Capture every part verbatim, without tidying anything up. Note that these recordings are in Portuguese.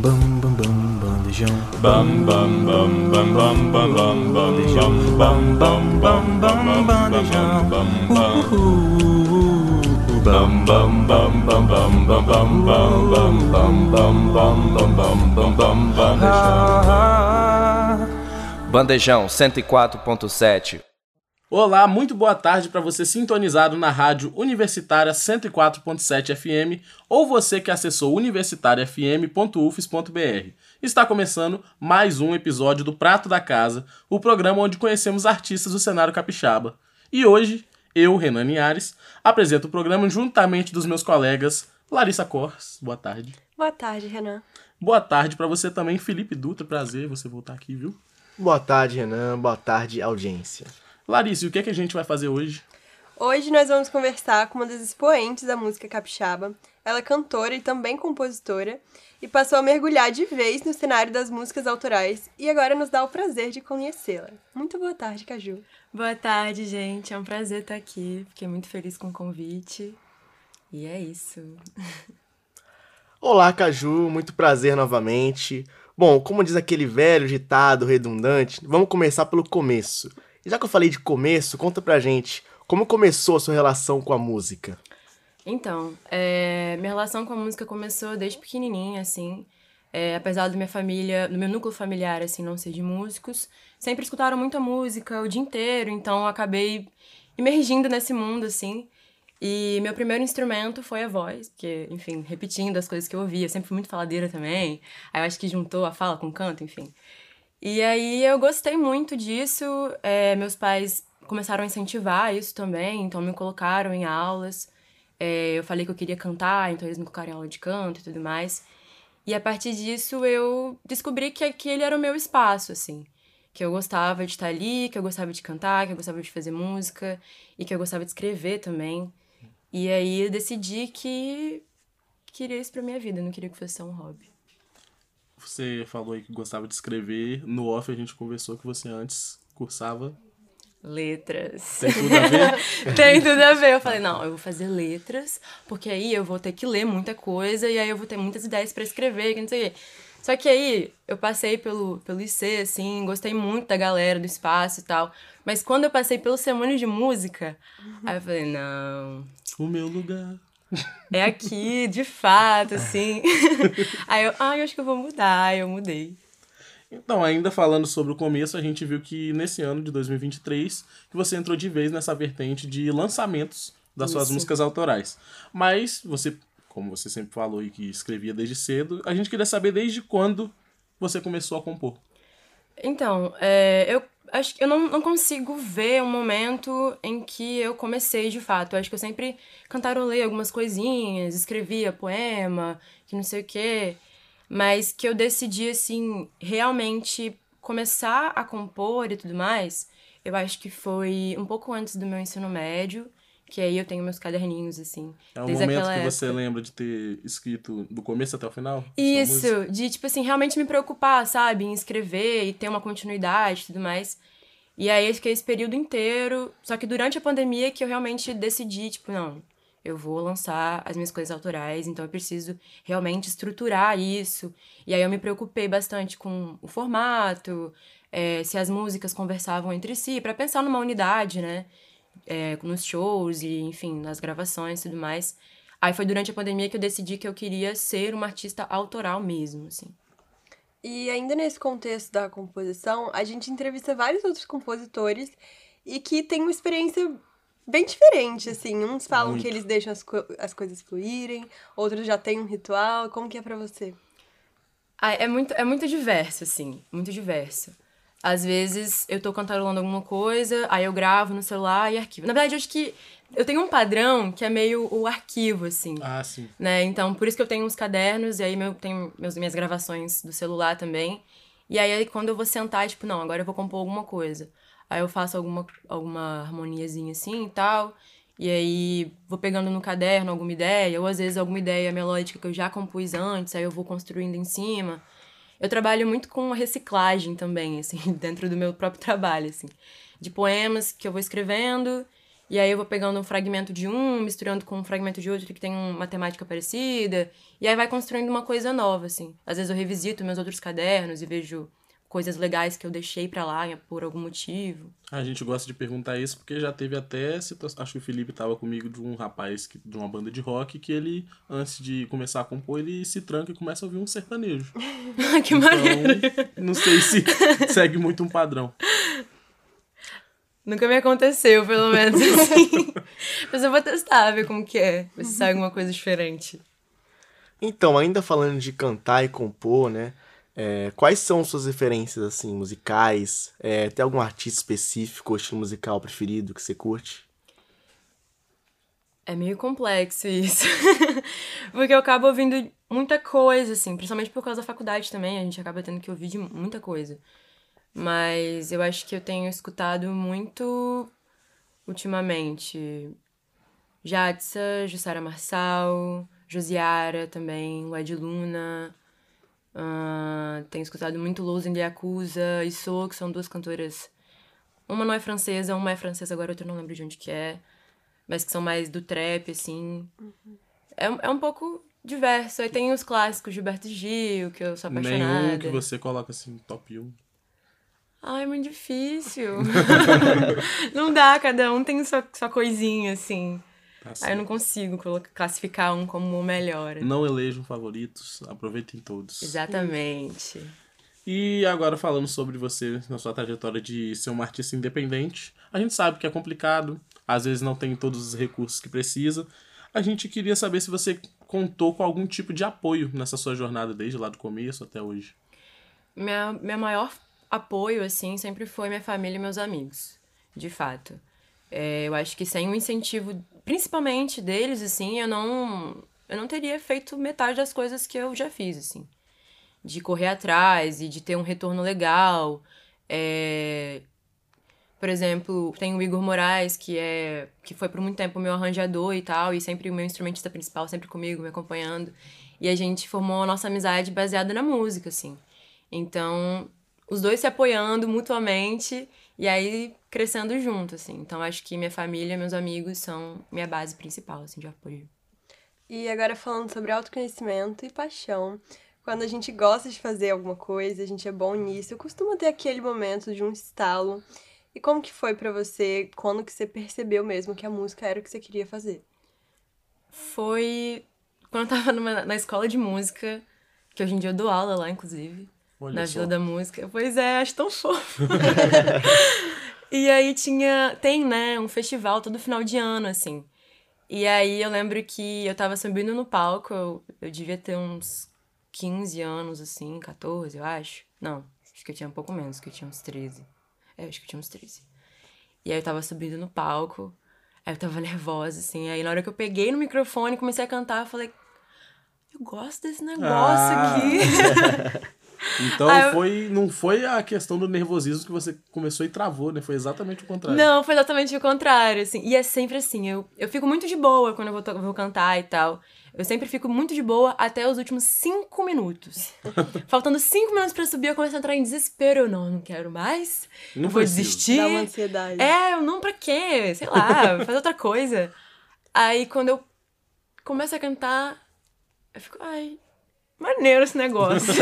bam bam bam bandejão, bam bam bam bam bam bam bam bandejão, bam bam bam bam bandejão, bam bam bam bam bam bam bam bam bam bam bam bam bam bandejão. Bandejão cento e quatro ponto sete. Olá, muito boa tarde para você sintonizado na Rádio Universitária cento e quatro ponto sete F M ou você que acessou universitaria f m ponto u f e s ponto b r. Está começando mais um episódio do Prato da Casa, o programa onde conhecemos artistas do cenário capixaba. E hoje, eu, Renan Linhares, apresento o programa juntamente dos meus colegas Larissa Corres. Boa tarde. Boa tarde, Renan. Boa tarde para você também, Felipe Dutra. Prazer você voltar aqui, viu? Boa tarde, Renan. Boa tarde, audiência. Larissa, e o que é que a gente vai fazer hoje? Hoje nós vamos conversar com uma das expoentes da música capixaba. Ela é cantora e também compositora e passou a mergulhar de vez no cenário das músicas autorais e agora nos dá o prazer de conhecê-la. Muito boa tarde, Caju. Boa tarde, gente. É um prazer estar aqui. Fiquei muito feliz com o convite. E é isso. Olá, Caju. Muito prazer novamente. Bom, como diz aquele velho ditado redundante, vamos começar pelo começo. Já que eu falei de começo, conta pra gente, como começou a sua relação com a música? Então, é, minha relação com a música começou desde pequenininha, assim. É, apesar da minha família, do meu núcleo familiar, assim, não ser de músicos, sempre escutaram muito a música o dia inteiro, então eu acabei emergindo nesse mundo, assim. E meu primeiro instrumento foi a voz, porque, enfim, repetindo as coisas que eu ouvia, eu sempre fui muito faladeira também, aí eu acho que juntou a fala com o canto, enfim. E aí eu gostei muito disso, é, meus pais começaram a incentivar isso também, então me colocaram em aulas, é, eu falei que eu queria cantar, então eles me colocaram em aula de canto e tudo mais. E a partir disso eu descobri que aquele era o meu espaço, assim, que eu gostava de estar ali, que eu gostava de cantar, que eu gostava de fazer música e que eu gostava de escrever também. E aí eu decidi que queria isso pra minha vida, não queria que fosse só um hobby. Você falou aí que gostava de escrever. No off a gente conversou que você antes cursava... Letras. Tem tudo a ver? Tem tudo a ver. Eu falei, não, eu vou fazer letras, porque aí eu vou ter que ler muita coisa e aí eu vou ter muitas ideias pra escrever, que não sei o quê. Só que aí eu passei pelo, pelo I C, assim, gostei muito da galera, do espaço e tal. Mas quando eu passei pelo Semana de Música, uhum. aí eu falei, não... O meu lugar... É aqui, de fato, assim. Aí eu, ah, eu acho que eu vou mudar, aí eu mudei. Então, ainda falando sobre o começo, a gente viu que nesse ano de dois mil e vinte e três, que você entrou de vez nessa vertente de lançamentos das Isso. suas músicas autorais. Mas você, como você sempre falou e que escrevia desde cedo, a gente queria saber desde quando você começou a compor. Então, é, eu acho que eu não, não consigo ver um momento em que eu comecei de fato. Eu acho que eu sempre cantarolei algumas coisinhas, escrevia poema, que não sei o quê, mas que eu decidi, assim, realmente começar a compor e tudo mais, eu acho que foi um pouco antes do meu ensino médio, que aí eu tenho meus caderninhos, assim. É um desde momento que época. Você lembra de ter escrito do começo até o final? Isso, de, tipo assim, realmente me preocupar, sabe? Em escrever e ter uma continuidade e tudo mais. E aí eu fiquei esse período inteiro, só que durante a pandemia que eu realmente decidi, tipo, não, eu vou lançar as minhas coisas autorais, então eu preciso realmente estruturar isso. E aí eu me preocupei bastante com o formato, é, se as músicas conversavam entre si, pra pensar numa unidade, né? É, nos shows e, enfim, nas gravações e tudo mais. Aí foi durante a pandemia que eu decidi que eu queria ser uma artista autoral mesmo, assim. E ainda nesse contexto da composição, a gente entrevista vários outros compositores e que tem uma experiência bem diferente, assim. Uns falam Muito. Que eles deixam as, co- as coisas fluírem, outros já têm um ritual. Como que é pra você? Ah, é muito, é muito diverso, assim. Muito diverso. Às vezes eu tô cantarolando alguma coisa, aí eu gravo no celular e arquivo. Na verdade, eu acho que eu tenho um padrão que é meio o arquivo, assim. Ah, sim. Né? Então, por isso que eu tenho uns cadernos e aí eu tenho meus, minhas gravações do celular também. E aí, quando eu vou sentar, tipo, não, agora eu vou compor alguma coisa. Aí eu faço alguma, alguma harmoniazinha assim e tal. E aí vou pegando no caderno alguma ideia, ou às vezes alguma ideia melódica que eu já compus antes, aí eu vou construindo em cima. Eu trabalho muito com reciclagem também, assim, dentro do meu próprio trabalho, assim. De poemas que eu vou escrevendo E aí eu vou pegando um fragmento de um, misturando com um fragmento de outro que tem uma temática parecida. E aí vai construindo uma coisa nova, assim. Às vezes eu revisito meus outros cadernos e vejo coisas legais que eu deixei pra lá por algum motivo. A gente gosta de perguntar isso porque já teve até situação... Acho que o Felipe tava comigo de um rapaz que, de uma banda de rock, que ele, antes de começar a compor, ele se tranca e começa a ouvir um sertanejo. Que então, maneiro! Não sei se segue muito um padrão. Nunca me aconteceu, pelo menos, assim. Mas eu vou testar, ver como que é. Ver se sai alguma coisa diferente. Então, ainda falando de cantar e compor, né? É, quais são suas referências, assim, musicais? É, tem algum artista específico ou estilo musical preferido que você curte? É meio complexo isso. Porque eu acabo ouvindo muita coisa, assim. Principalmente por causa da faculdade também. A gente acaba tendo que ouvir de muita coisa. Mas eu acho que eu tenho escutado muito ultimamente. Jadza, Jussara Marçal, Josiara também, o Ed Luna. Uh, tenho escutado muito Lousa, Liyakuza e So, que são duas cantoras. Uma não é francesa, uma é francesa, agora outra não lembro de onde que é. Mas que são mais do trap, assim. Uhum. É, é um pouco... diverso. Aí tem os clássicos, Gilberto Gil, que eu sou apaixonada. Nenhum que você coloca, assim, top um. Ai, é muito difícil. Não dá, cada um tem sua, sua coisinha, assim. Tá certo. Aí eu não consigo colocar, classificar um como o melhor. Não elejam favoritos, aproveitem todos. Exatamente. E agora falando sobre você, na sua trajetória de ser uma artista independente, a gente sabe que é complicado, às vezes não tem todos os recursos que precisa. A gente queria saber se você contou com algum tipo de apoio nessa sua jornada, desde lá do começo até hoje. Minha, minha maior... apoio, assim, sempre foi minha família e meus amigos, de fato. É, eu acho que sem o incentivo, principalmente deles, assim, eu não, eu não teria feito metade das coisas que eu já fiz, assim. De correr atrás e de ter um retorno legal. É, por exemplo, tem o Igor Moraes, que, é, que foi por muito tempo meu arranjador e tal, e sempre o meu instrumentista principal, sempre comigo, me acompanhando. E a gente formou a nossa amizade baseada na música, assim. Então... os dois se apoiando mutuamente e aí crescendo junto, assim. Então, acho que minha família, meus amigos são minha base principal, assim, de apoio. E agora falando sobre autoconhecimento e paixão. Quando a gente gosta de fazer alguma coisa, a gente é bom nisso, eu costumo ter aquele momento de um estalo. E como que foi pra você, quando que você percebeu mesmo que a música era o que você queria fazer? Foi quando eu tava numa, na escola de música, que hoje em dia eu dou aula lá, inclusive. Olha na Vila da Música. Pois é, acho tão fofo. E aí tinha... tem, né, um festival todo final de ano, assim. E aí eu lembro que eu tava subindo no palco, eu, eu devia ter uns quinze anos, assim, catorze, eu acho. Não, acho que eu tinha um pouco menos, que eu tinha uns treze. É, acho que eu tinha uns treze. E aí eu tava subindo no palco, aí eu tava nervosa, assim. Aí na hora que eu peguei no microfone e comecei a cantar, eu falei... eu gosto desse negócio ah. aqui. Então ah, eu... foi, não foi a questão do nervosismo que você começou e travou, né? Foi exatamente o contrário. Não, foi exatamente o contrário, assim. E é sempre assim, eu, eu fico muito de boa quando eu vou, to- vou cantar e tal. Eu sempre fico muito de boa até os últimos cinco minutos. Faltando cinco minutos pra subir, eu começo a entrar em desespero. Eu não, não quero mais. Não vou desistir. Dá uma ansiedade. É, eu não pra quê? Sei lá, faz outra coisa. Aí quando eu começo a cantar, eu fico, ai... maneiro esse negócio.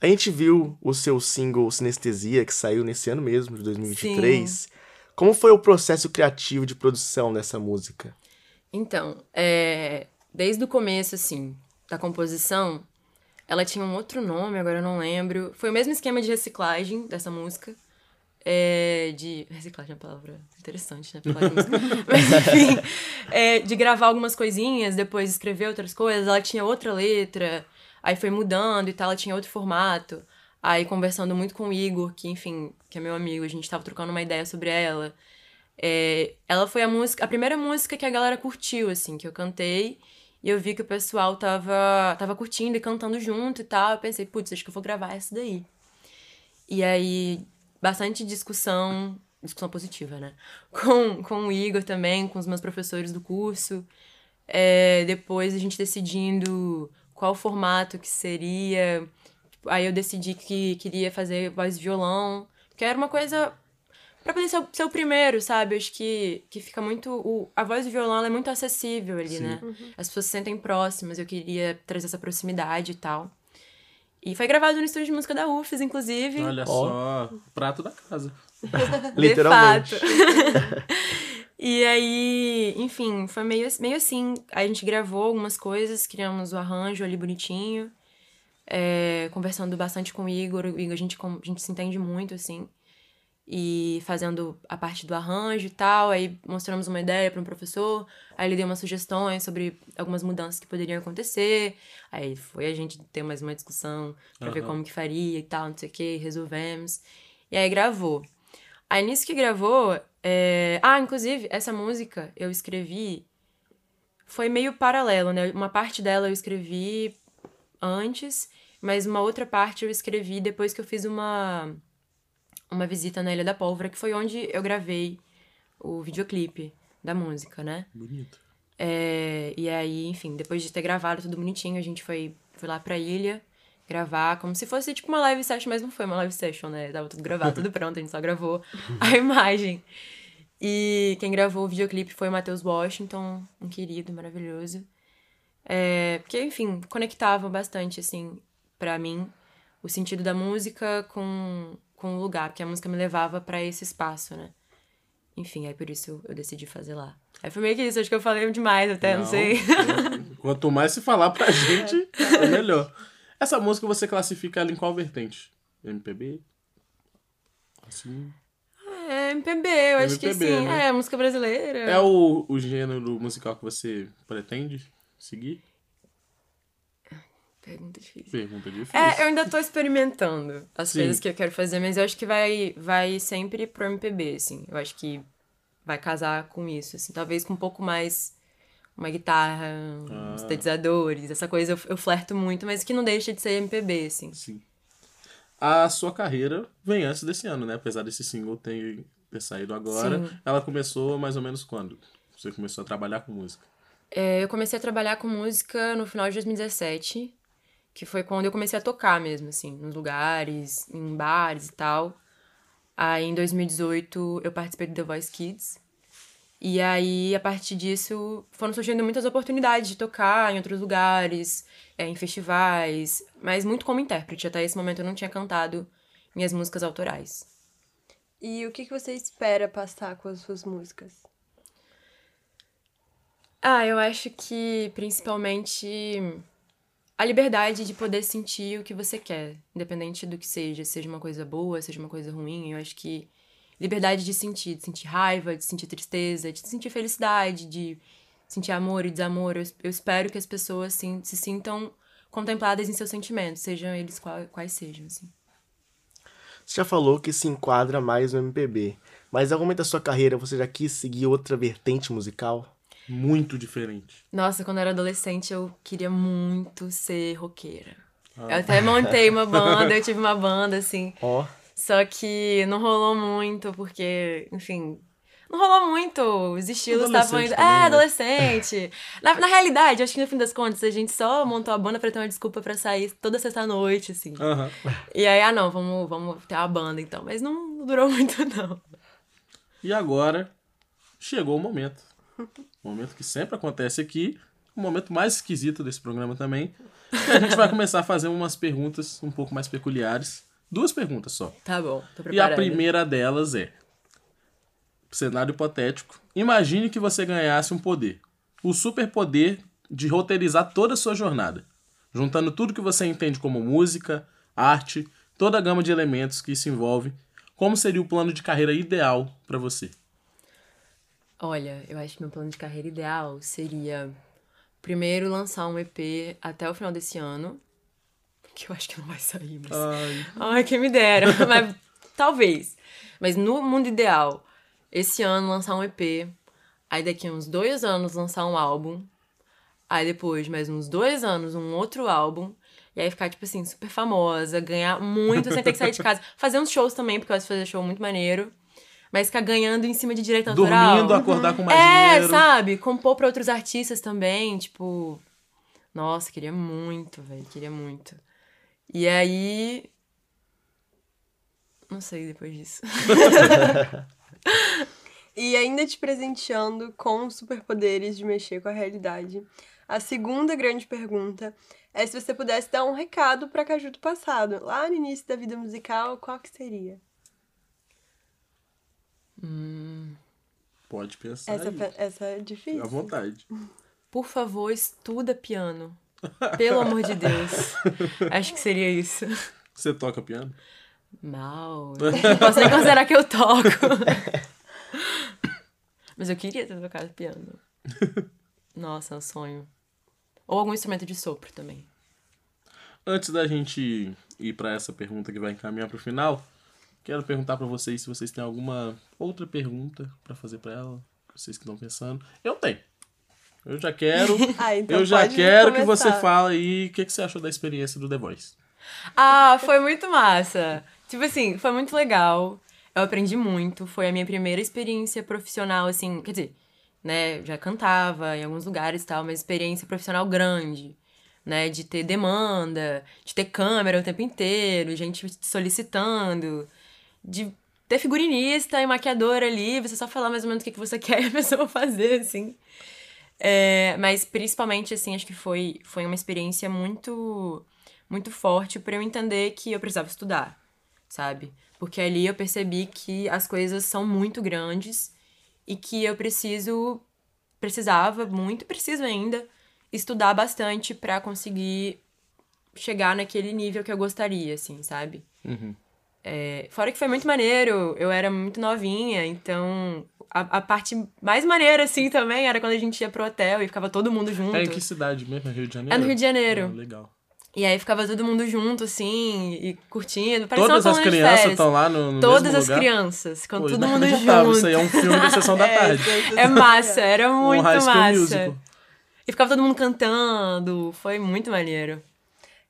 A gente viu o seu single Sinestesia, que saiu nesse ano mesmo, de dois mil e vinte e três. Sim. Como foi o processo criativo de produção dessa música? Então, é, desde o começo, assim, da composição, ela tinha um outro nome, agora eu não lembro. Foi o mesmo esquema de reciclagem dessa música. É, de... reciclagem é uma palavra interessante, né? Mas enfim, é, de gravar algumas coisinhas, depois escrever outras coisas. Ela tinha outra letra, aí foi mudando e tal, ela tinha outro formato. Aí conversando muito com o Igor, que enfim, que é meu amigo, a gente tava trocando uma ideia sobre ela. É, ela foi a música, a primeira música que a galera curtiu, assim, que eu cantei. E eu vi que o pessoal tava, tava curtindo e cantando junto e tal. Eu pensei, putz, acho que eu vou gravar essa daí. E aí... bastante discussão, discussão positiva, né? Com, com o Igor também, com os meus professores do curso. É, depois a gente decidindo qual formato que seria. Aí eu decidi que queria fazer voz e violão, que era uma coisa pra poder ser o, ser o primeiro, sabe? Acho que, que fica muito... O, a voz do violão, ela é muito acessível ali, Sim. né? Uhum. As pessoas se sentem próximas, eu queria trazer essa proximidade e tal. E foi gravado no estúdio de música da U F E S, inclusive. Olha oh. só, prato da casa. Literalmente. De fato. E aí, enfim, foi meio, meio assim. A gente gravou algumas coisas, criamos o arranjo ali bonitinho. É, conversando bastante com o Igor. O Igor, a gente, a gente se entende muito, assim. E fazendo a parte do arranjo e tal. Aí mostramos uma ideia para um professor. Aí ele deu umas sugestões sobre algumas mudanças que poderiam acontecer. Aí foi a gente ter mais uma discussão para uhum. ver como que faria e tal, não sei o que. Resolvemos. E aí gravou. Aí nisso que gravou... É... Ah, inclusive, essa música eu escrevi... Foi meio paralelo, né? Uma parte dela eu escrevi antes, mas uma outra parte eu escrevi depois que eu fiz uma... uma visita na Ilha da Pólvora, que foi onde eu gravei o videoclipe da música, né? Bonito. É, e aí, enfim, depois de ter gravado tudo bonitinho, a gente foi, foi lá pra ilha gravar, como se fosse tipo uma live session, mas não foi uma live session, né? Tava tudo gravado, tudo pronto, a gente só gravou a imagem. E quem gravou o videoclipe foi o Matheus Washington, um querido, maravilhoso. É, porque, enfim, conectava bastante, assim, pra mim, o sentido da música com... com o lugar, porque a música me levava pra esse espaço, né? Enfim, aí por isso eu decidi fazer lá. Aí foi meio que isso, acho que eu falei demais até, não, não sei. Quanto mais se falar pra gente, é melhor. Essa música você classifica ela em qual vertente? M P B? Assim... É, M P B, eu M P B, acho que sim. Né? É, música brasileira. É o, o gênero musical que você pretende seguir? Pergunta difícil. Pergunta difícil. É, eu ainda tô experimentando as Sim. coisas que eu quero fazer, mas eu acho que vai, vai sempre pro M P B, assim. Eu acho que vai casar com isso, assim. Talvez com um pouco mais uma guitarra, ah. sintetizadores, essa coisa eu, eu flerto muito, mas que não deixa de ser M P B, assim. Sim. A sua carreira vem antes desse ano, né? Apesar desse single ter, ter saído agora, Sim. ela começou mais ou menos quando? Você começou a trabalhar com música? É, eu comecei a trabalhar com música no final de dois mil e dezessete, que foi quando eu comecei a tocar mesmo, assim, nos lugares, em bares e tal. Aí, em dois mil e dezoito, eu participei do The Voice Kids. E aí, a partir disso, foram surgindo muitas oportunidades de tocar em outros lugares, é, em festivais, mas muito como intérprete. Até esse momento, eu não tinha cantado minhas músicas autorais. E o que você espera passar com as suas músicas? Ah, eu acho que, principalmente... A liberdade de poder sentir o que você quer, independente do que seja, seja uma coisa boa, seja uma coisa ruim, eu acho que liberdade de sentir, de sentir raiva, de sentir tristeza, de sentir felicidade, de sentir amor e desamor, eu, eu espero que as pessoas assim, se sintam contempladas em seus sentimentos, sejam eles qual, quais sejam, assim. Você já falou que se enquadra mais no M P B, mas em algum momento da sua carreira você já quis seguir outra vertente musical? Muito diferente. Nossa, quando eu era adolescente, eu queria muito ser roqueira. Ah. Eu até montei uma banda, eu tive uma banda, assim. Oh. Só que não rolou muito, porque, enfim... Não rolou muito, os estilos estavam indo... Também, é, né? Adolescente. na, na realidade, acho que no fim das contas, a gente só montou a banda pra ter uma desculpa pra sair toda sexta-noite, assim. Uh-huh. E aí, ah não, vamos, vamos ter uma banda, então. Mas não durou muito, não. E agora, chegou o momento. Um momento que sempre acontece aqui, o um momento mais esquisito desse programa também, que a gente vai começar a fazer umas perguntas um pouco mais peculiares. Duas perguntas só. Tá bom, tô preparada. E a primeira delas é, cenário hipotético, imagine que você ganhasse um poder, o superpoder de roteirizar toda a sua jornada, juntando tudo que você entende como música, arte, toda a gama de elementos que isso envolve, como seria o plano de carreira ideal para você? Olha, eu acho que meu plano de carreira ideal seria primeiro lançar um E P até o final desse ano, que eu acho que não vai sair, mas... Ai, Ai quem me dera, mas talvez. Mas no mundo ideal, esse ano lançar um E P, aí daqui a uns dois anos lançar um álbum, aí depois mais uns dois anos um outro álbum, e aí ficar, tipo assim, super famosa, ganhar muito sem ter que sair de casa, fazer uns shows também, porque eu acho que fazer show muito maneiro. Mas ficar ganhando em cima de direito autoral. Dormindo, acordar uhum. com mais é, dinheiro. É, sabe? Compor pra outros artistas também, tipo... Nossa, queria muito, velho. Queria muito. E aí... Não sei depois disso. E ainda te presenteando com superpoderes de mexer com a realidade, a segunda grande pergunta é se você pudesse dar um recado pra Caju do passado, lá no início da vida musical, qual que seria? Hum... Pode pensar. Essa, essa é difícil. À vontade. Por favor, estuda piano. Pelo amor de Deus. Acho que seria isso. Você toca piano? Mal. Não posso nem considerar que eu toco. Mas eu queria ter tocado piano. Nossa, é um sonho. Ou algum instrumento de sopro também. Antes da gente ir para essa pergunta que vai encaminhar para o final, quero perguntar para vocês se vocês têm alguma outra pergunta para fazer para ela. Vocês que estão pensando. Eu tenho. Eu já quero. ah, então eu já quero começar. Que você fale aí o que, que você achou da experiência do The Voice. Ah, foi muito massa. Tipo assim, foi muito legal. Eu aprendi muito, foi a minha primeira experiência profissional, assim, quer dizer, né, já cantava em alguns lugares e tal, mas experiência profissional grande, né, de ter demanda, de ter câmera o tempo inteiro, gente solicitando, de ter figurinista e maquiadora ali, você só falar mais ou menos o que você quer e a pessoa fazer, assim. É, mas principalmente, assim, acho que foi, foi uma experiência muito, muito forte pra eu entender que eu precisava estudar, sabe? Porque ali eu percebi que as coisas são muito grandes e que eu preciso, precisava, muito preciso ainda, estudar bastante pra conseguir chegar naquele nível que eu gostaria, assim, sabe? Uhum. É, fora que foi muito maneiro, eu era muito novinha, então a, a parte mais maneira, assim, também era quando a gente ia pro hotel e ficava todo mundo junto. É em que cidade mesmo? É no Rio de Janeiro? É no Rio de Janeiro. Ah, legal. E aí ficava todo mundo junto, assim, e curtindo. Parecia todas as crianças estão lá no, no Todas mesmo as lugar. Crianças, ficam todo não mundo junto. Isso aí é um filme da Sessão da Tarde. É, é massa, era muito um massa. Musical. E ficava todo mundo cantando, foi muito maneiro.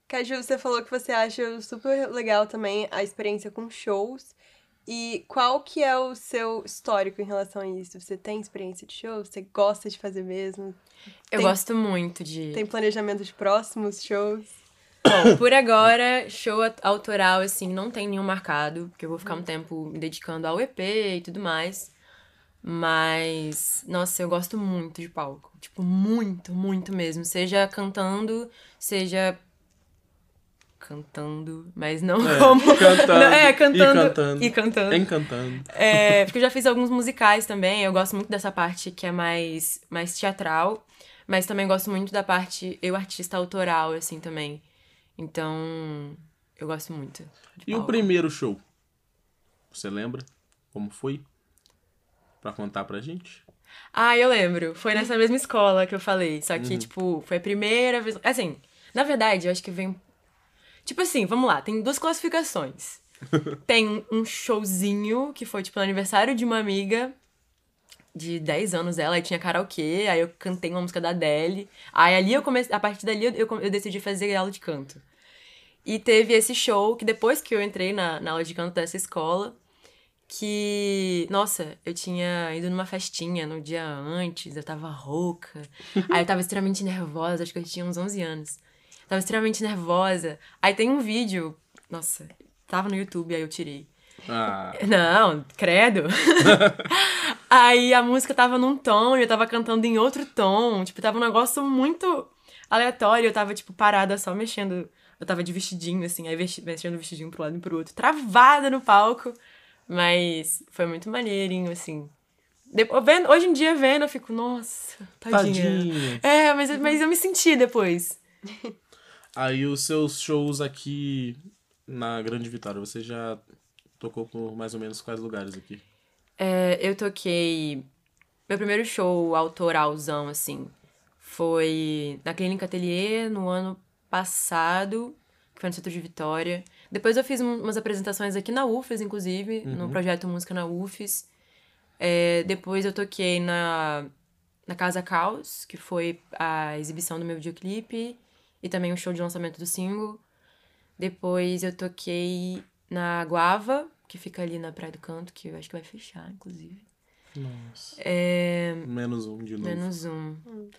Caju, você falou que você acha super legal também a experiência com shows. E qual que é o seu histórico em relação a isso? Você tem experiência de shows? Você gosta de fazer mesmo? Eu tem, gosto muito de... Tem planejamento de próximos shows? Bom, por agora, show autoral, assim, não tem nenhum marcado, porque eu vou ficar um tempo me dedicando ao E P e tudo mais, mas, nossa, eu gosto muito de palco, tipo, muito, muito mesmo, seja cantando, seja cantando, mas não é, como... Cantando, não, é, cantando, e cantando, e cantando, encantando. É, porque eu já fiz alguns musicais também, eu gosto muito dessa parte que é mais, mais teatral, mas também gosto muito da parte, eu artista autoral, assim, também. Então, eu gosto muito de E palco. O primeiro show? Você lembra como foi? Pra contar pra gente? Ah, eu lembro. Foi nessa mesma escola que eu falei. Só que, uhum. tipo, foi a primeira vez... Assim, na verdade, eu acho que vem... Tipo assim, vamos lá. Tem duas classificações. Tem um showzinho que foi, tipo, no aniversário de uma amiga... de dez anos dela, aí tinha karaokê, aí eu cantei uma música da Adele, aí ali eu comecei, a partir dali eu, eu, eu decidi fazer aula de canto. E teve esse show, que depois que eu entrei na, na aula de canto dessa escola, que, nossa, eu tinha ido numa festinha no dia antes, eu tava rouca, aí eu tava extremamente nervosa, acho que eu tinha uns onze anos, eu tava extremamente nervosa, aí tem um vídeo, nossa, tava no YouTube, aí eu tirei. Ah. Não, credo. Aí a música tava num tom e eu tava cantando em outro tom. Tipo, tava um negócio muito aleatório. Eu tava, tipo, parada só mexendo. Eu tava de vestidinho, assim, aí mexendo o vestidinho pro lado e pro outro. Travada no palco. Mas foi muito maneirinho, assim. Depois, vendo, hoje em dia, vendo, eu fico, nossa, tadinha. tadinha. É, mas, mas eu me senti depois. Aí os seus shows aqui na Grande Vitória, você já... tocou por mais ou menos quais lugares aqui? É, eu toquei... Meu primeiro show autoralzão, assim, foi na Clínica Atelier no ano passado, que foi no centro de Vitória. Depois eu fiz umas apresentações aqui na U F E S, inclusive, uhum. no projeto Música na U F E S. É, depois eu toquei na, na Casa Caos, que foi a exibição do meu videoclipe, e também um show de lançamento do single. Depois eu toquei... na Guava, que fica ali na Praia do Canto, que eu acho que vai fechar, inclusive. Nossa. É... Menos um de novo. Menos um. Hum.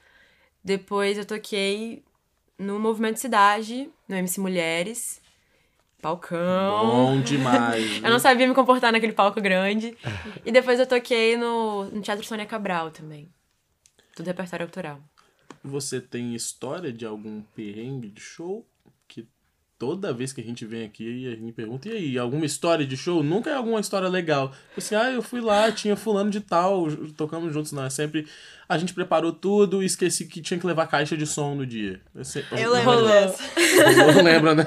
Depois eu toquei no Movimento Cidade, no M C Mulheres. palcão. Bom demais. Eu não sabia me comportar naquele palco grande. E depois eu toquei no, no Teatro Sônia Cabral também. Tudo repertório autoral. Você tem história de algum perrengue de show? Que toda vez que a gente vem aqui, a gente pergunta, e aí, alguma história de show? Nunca é alguma história legal. Assim, ah, eu fui lá, tinha fulano de tal, tocamos juntos, não. É sempre, a gente preparou tudo e esqueci que tinha que levar caixa de som no dia. Eu, sei, eu, eu lembro dessa. Rolou, lembra, né?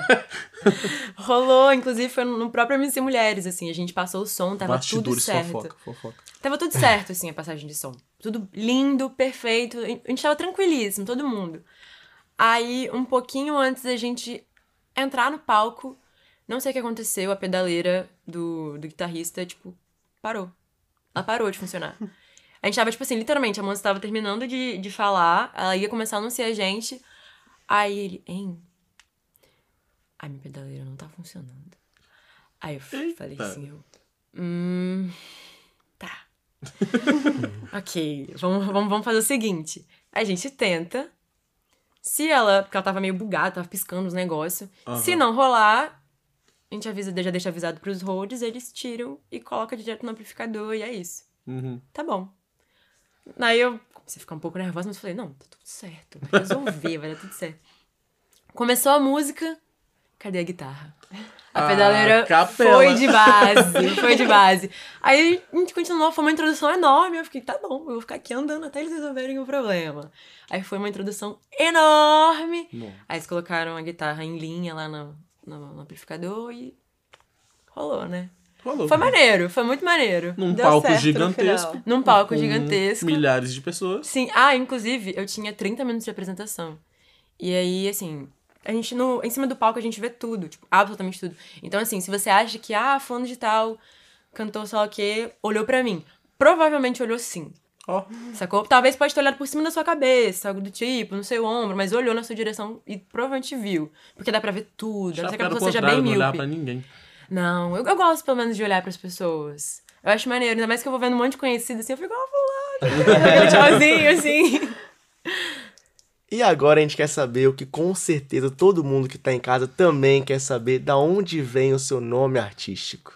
Rolou, inclusive, foi no próprio M C Mulheres, assim, a gente passou o som, tava Bastidores, tudo certo. Fofoca, fofoca. Tava tudo certo, assim, a passagem de som. Tudo lindo, perfeito. A gente tava tranquilíssimo, todo mundo. Aí, um pouquinho antes da gente entrar no palco, não sei o que aconteceu, a pedaleira do, do guitarrista, tipo, parou. Ela parou de funcionar. A gente tava, tipo assim, literalmente, a moça tava terminando de, de falar, ela ia começar a anunciar a gente. Aí ele, hein? Ai, minha pedaleira não tá funcionando. Aí eu Eita. falei assim, eu... Hum... Tá. Ok, vamos, vamos, vamos fazer o seguinte. A gente tenta. Se ela... Porque ela tava meio bugada, tava piscando os negócios. Uhum. Se não rolar, a gente avisa, já deixa avisado pros roads, eles tiram e colocam direto no amplificador e é isso. Uhum. Tá bom. Aí eu comecei a ficar um pouco nervosa, mas falei, não, tá tudo certo. Vai resolver, vai dar tudo certo. Começou a música... Cadê a guitarra? A pedaleira ah, foi de base, foi de base. Aí a gente continuou, foi uma introdução enorme. Eu fiquei, tá bom, eu vou ficar aqui andando até eles resolverem o problema. Aí foi uma introdução enorme. Bom. Aí eles colocaram a guitarra em linha lá no, no, no amplificador e rolou, né? Rolou. Foi maneiro, foi muito maneiro. Num Deu palco certo, gigantesco. Num palco gigantesco. Milhares de pessoas. Sim, ah, inclusive eu tinha trinta minutos de apresentação. E aí, assim... A gente, no, em cima do palco, a gente vê tudo, tipo, absolutamente tudo. Então, assim, se você acha que, ah, fulano de tal, cantou só o quê, olhou pra mim. Provavelmente olhou sim. Ó. Oh. Sacou? Talvez pode ter olhado por cima da sua cabeça, algo do tipo, no seu ombro, mas olhou na sua direção e provavelmente viu. Porque dá pra ver tudo. Já não sei que a pessoa seja bem míope. Não olhar pra ninguém. Não, eu, eu gosto, pelo menos, de olhar pras pessoas. Eu acho maneiro, ainda mais que eu vou vendo um monte de conhecido, assim, eu fico, ó, oh, vou lá, tchauzinho, assim... E agora a gente quer saber o que com certeza todo mundo que tá em casa também quer saber, da onde vem o seu nome artístico.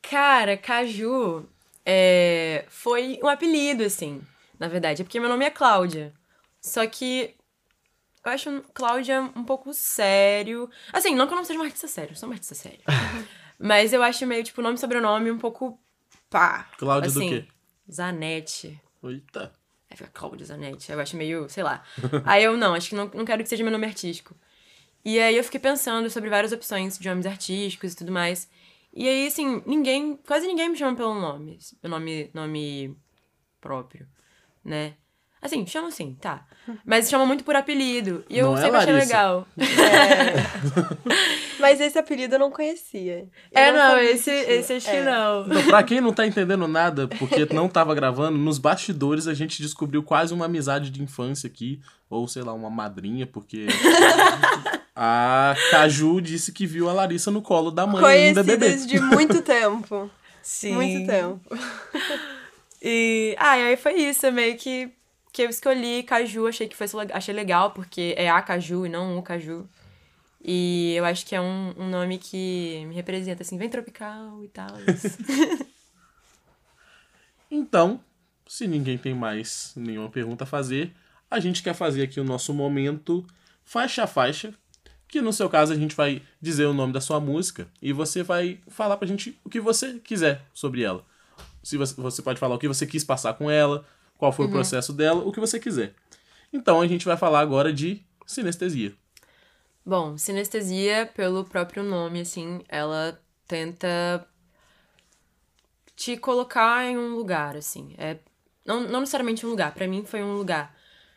Cara, Caju é, foi um apelido, assim, na verdade. É porque meu nome é Cláudia. Só que eu acho Cláudia um pouco sério. Assim, não que eu não seja uma artista séria, eu sou uma artista séria. Mas eu acho meio, tipo, nome e sobrenome um pouco pá. Cláudia assim, do quê? Zanetti. Eita. Aí fica Cláudia Zanetti, eu acho meio, sei lá. Aí eu, não, acho que não, não quero que seja meu nome artístico. E aí eu fiquei pensando sobre várias opções de nomes artísticos e tudo mais. E aí, assim, ninguém, quase ninguém me chama pelo nome, pelo nome, nome próprio, né? Assim, chama assim, tá. Mas chama muito por apelido. E eu não sempre é achei legal. É. Mas esse apelido eu não conhecia. Eu é, não, não esse, esse acho é. que não. Então, pra quem não tá entendendo nada, porque não tava gravando, nos bastidores a gente descobriu quase uma amizade de infância aqui. Ou, sei lá, uma madrinha, porque... A Caju disse que viu a Larissa no colo da mãe ainda bebê. Conhecidas de muito tempo. Sim. Muito tempo. E... Ah, e aí foi isso, meio que... Que eu escolhi Caju, achei que foi achei legal, porque é a Caju e não o Caju. E eu acho que é um, um nome que me representa, assim, bem tropical e tal. Então, se ninguém tem mais nenhuma pergunta a fazer, a gente quer fazer aqui o nosso momento faixa a faixa, que no seu caso a gente vai dizer o nome da sua música e você vai falar pra gente o que você quiser sobre ela. Se você, você pode falar o que você quis passar com ela, qual foi uhum. o processo dela, o que você quiser. Então, a gente vai falar agora de sinestesia. Bom, sinestesia, pelo próprio nome, assim, ela tenta te colocar em um lugar, assim. É, não, não necessariamente um lugar, pra mim foi um lugar.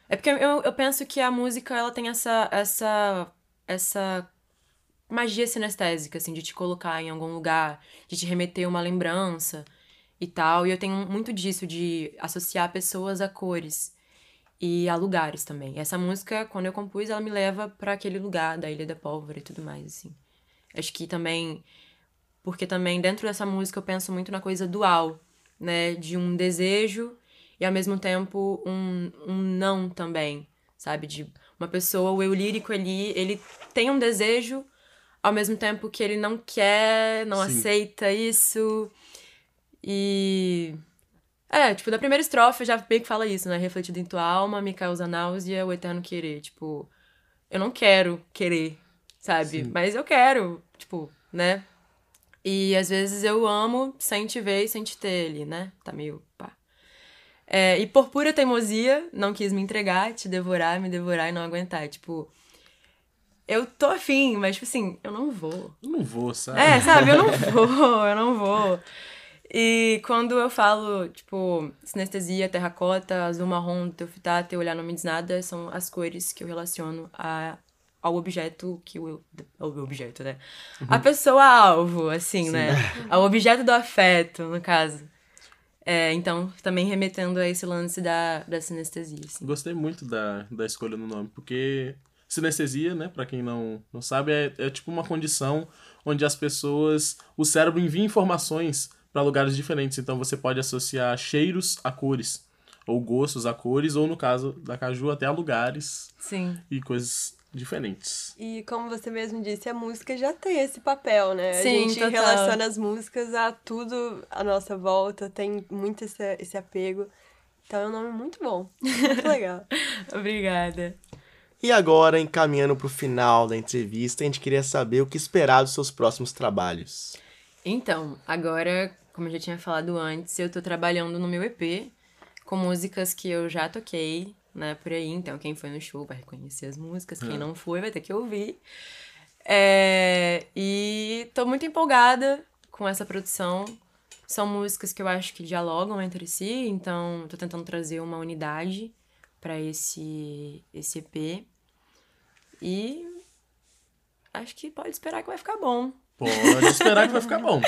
É porque eu, eu penso que a música, ela tem essa, essa, essa magia sinestésica, assim, de te colocar em algum lugar, de te remeter a uma lembrança... e tal, e eu tenho muito disso de associar pessoas a cores e a lugares também. E essa música, quando eu compus, ela me leva pra aquele lugar da Ilha da Pólvora e tudo mais, assim. Acho que também, porque também dentro dessa música eu penso muito na coisa dual, né, de um desejo e ao mesmo tempo um, um não também, sabe, de uma pessoa, o eu lírico, ele, ele tem um desejo ao mesmo tempo que ele não quer, não Sim. aceita isso. E... É, tipo, da primeira estrofe já meio que fala isso, né? Refletido em tua alma, me causa náusea, o eterno querer. Tipo, eu não quero querer, sabe? Sim. Mas eu quero, tipo, né? E às vezes eu amo sem te ver e sem te ter ele, né? Tá meio pá. É, e por pura teimosia, não quis me entregar, te devorar, me devorar e não aguentar. Tipo, eu tô afim, mas tipo assim, eu não vou. Eu não vou, sabe? É, sabe? Eu não vou, eu não vou. E quando eu falo, tipo, sinestesia, terracota, azul, marrom, teofitá, teu olhar não me diz nada, são as cores que eu relaciono a, ao objeto que eu... Ao objeto, né? Uhum. A pessoa-alvo, assim, Sim. né? Ao objeto do afeto, no caso. É, então, também remetendo a esse lance da, da sinestesia, assim. Gostei muito da, da escolha no nome, porque sinestesia, né, pra quem não, não sabe, é, é tipo uma condição onde as pessoas... O cérebro envia informações... para lugares diferentes, então você pode associar cheiros a cores, ou gostos a cores, ou no caso da Caju até a lugares Sim. e coisas diferentes. E como você mesmo disse, a música já tem esse papel, né? Sim, a gente total. Relaciona as músicas a tudo à nossa volta, tem muito esse, esse apego, então é um nome muito bom, muito legal. Obrigada. E agora, encaminhando para o final da entrevista, a gente queria saber o que esperar dos seus próximos trabalhos. Então, agora... Como eu já tinha falado antes, eu tô trabalhando no meu E P com músicas que eu já toquei, né, por aí. Então, quem foi no show vai reconhecer as músicas, quem é. não foi vai ter que ouvir. É, e tô muito empolgada com essa produção. São músicas que eu acho que dialogam entre si, então tô tentando trazer uma unidade pra esse, esse E P. E acho que pode esperar que vai ficar bom. Pode esperar que vai ficar bom.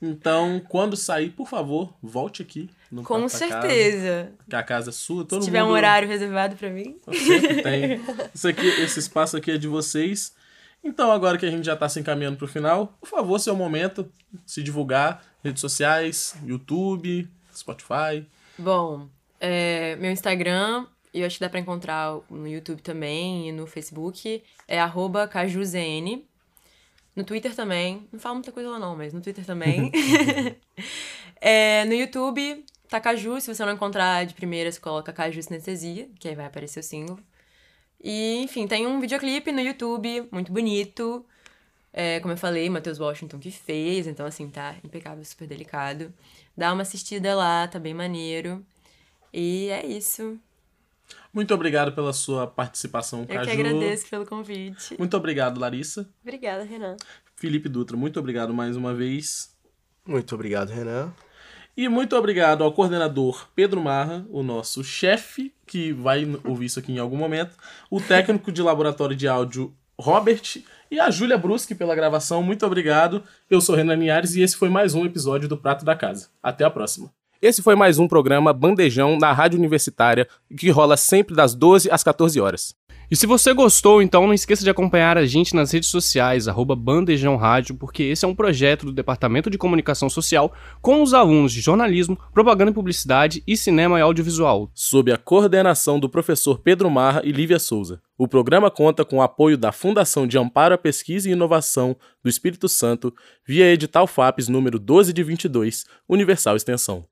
Então, quando sair, por favor, volte aqui. No Com certeza. Casa, que a casa é sua, todo mundo... Se tiver mundo... um horário reservado pra mim. Sempre tem. Isso aqui, esse espaço aqui é de vocês. Então, agora que a gente já tá se encaminhando pro final, por favor, seu momento, se divulgar, redes sociais, YouTube, Spotify. Bom, é, meu Instagram, eu acho que dá pra encontrar no YouTube também e no Facebook, é arroba cajuzn. No Twitter também, não falo muita coisa lá não, mas no Twitter também. É, no YouTube, tá Caju, se você não encontrar de primeira, você coloca Caju Sinestesia, que aí vai aparecer o single. E, enfim, tem um videoclipe no YouTube, muito bonito. É, como eu falei, Matheus Washington que fez, então assim, tá impecável, super delicado. Dá uma assistida lá, tá bem maneiro. E é isso. Muito obrigado pela sua participação, Caju. Eu que agradeço pelo convite. Muito obrigado, Larissa. Obrigada, Renan. Felipe Dutra, muito obrigado mais uma vez. Muito obrigado, Renan. E muito obrigado ao coordenador Pedro Marra, o nosso chefe, que vai ouvir isso aqui em algum momento, o técnico de laboratório de áudio, Robert, e a Júlia Bruschi pela gravação. Muito obrigado. Eu sou Renan Linhares e esse foi mais um episódio do Prato da Casa. Até a próxima. Esse foi mais um programa Bandejão na Rádio Universitária, que rola sempre das doze às quatorze horas. E se você gostou, então não esqueça de acompanhar a gente nas redes sociais, arroba Bandejão Rádio, porque esse é um projeto do Departamento de Comunicação Social com os alunos de jornalismo, propaganda e publicidade e cinema e audiovisual, sob a coordenação do professor Pedro Marra e Lívia Souza. O programa conta com o apoio da Fundação de Amparo à Pesquisa e Inovação do Espírito Santo, via edital FAPES número doze de vinte e dois, Universal Extensão.